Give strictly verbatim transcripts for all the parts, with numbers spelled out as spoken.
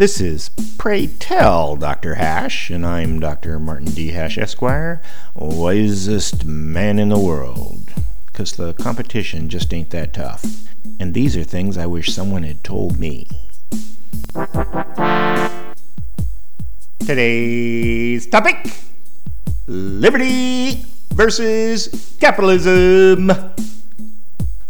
This is Pray Tell, Doctor Hash, and I'm Doctor Martin D. Hash, Esquire, wisest man in the world, 'cause the competition just ain't that tough. And these are things I wish someone had told me. Today's topic: liberty versus capitalism.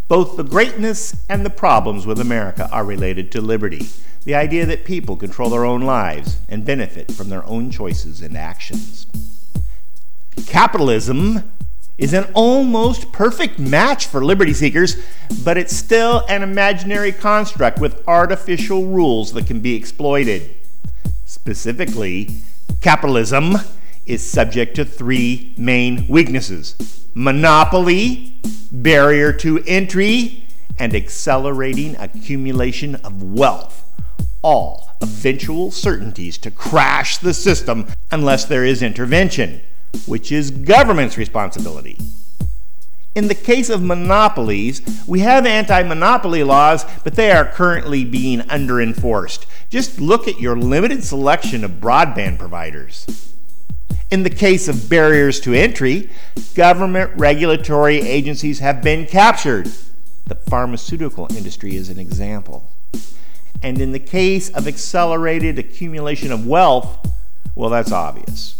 Both the greatness and the problems with America are related to liberty, the idea that people control their own lives and benefit from their own choices and actions. Capitalism is an almost perfect match for liberty seekers, but it's still an imaginary construct with artificial rules that can be exploited. Specifically, capitalism is subject to three main weaknesses: monopoly, barrier to entry, and accelerating accumulation of wealth, all eventual certainties to crash the system unless there is intervention, which is government's responsibility. In the case of monopolies, we have anti-monopoly laws, but they are currently being under-enforced. Just look at your limited selection of broadband providers. In the case of barriers to entry, government regulatory agencies have been captured. The pharmaceutical industry is an example. And in the case of accelerated accumulation of wealth, well, that's obvious.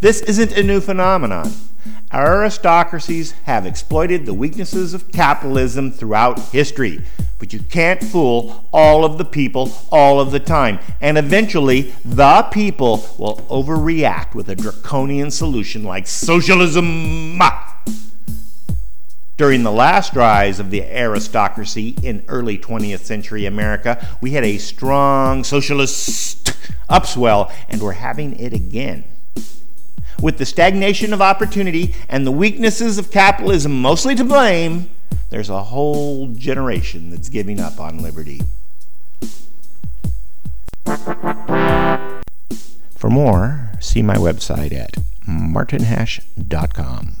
This isn't a new phenomenon. Aristocracies have exploited the weaknesses of capitalism throughout history, but you can't fool all of the people all of the time, and eventually the people will overreact with a draconian solution like socialism. During the last rise of the aristocracy in early twentieth century America, we had a strong socialist upswell, and we're having it again. With the stagnation of opportunity and the weaknesses of capitalism mostly to blame, there's a whole generation that's giving up on liberty. For more, see my website at martin hash dot com.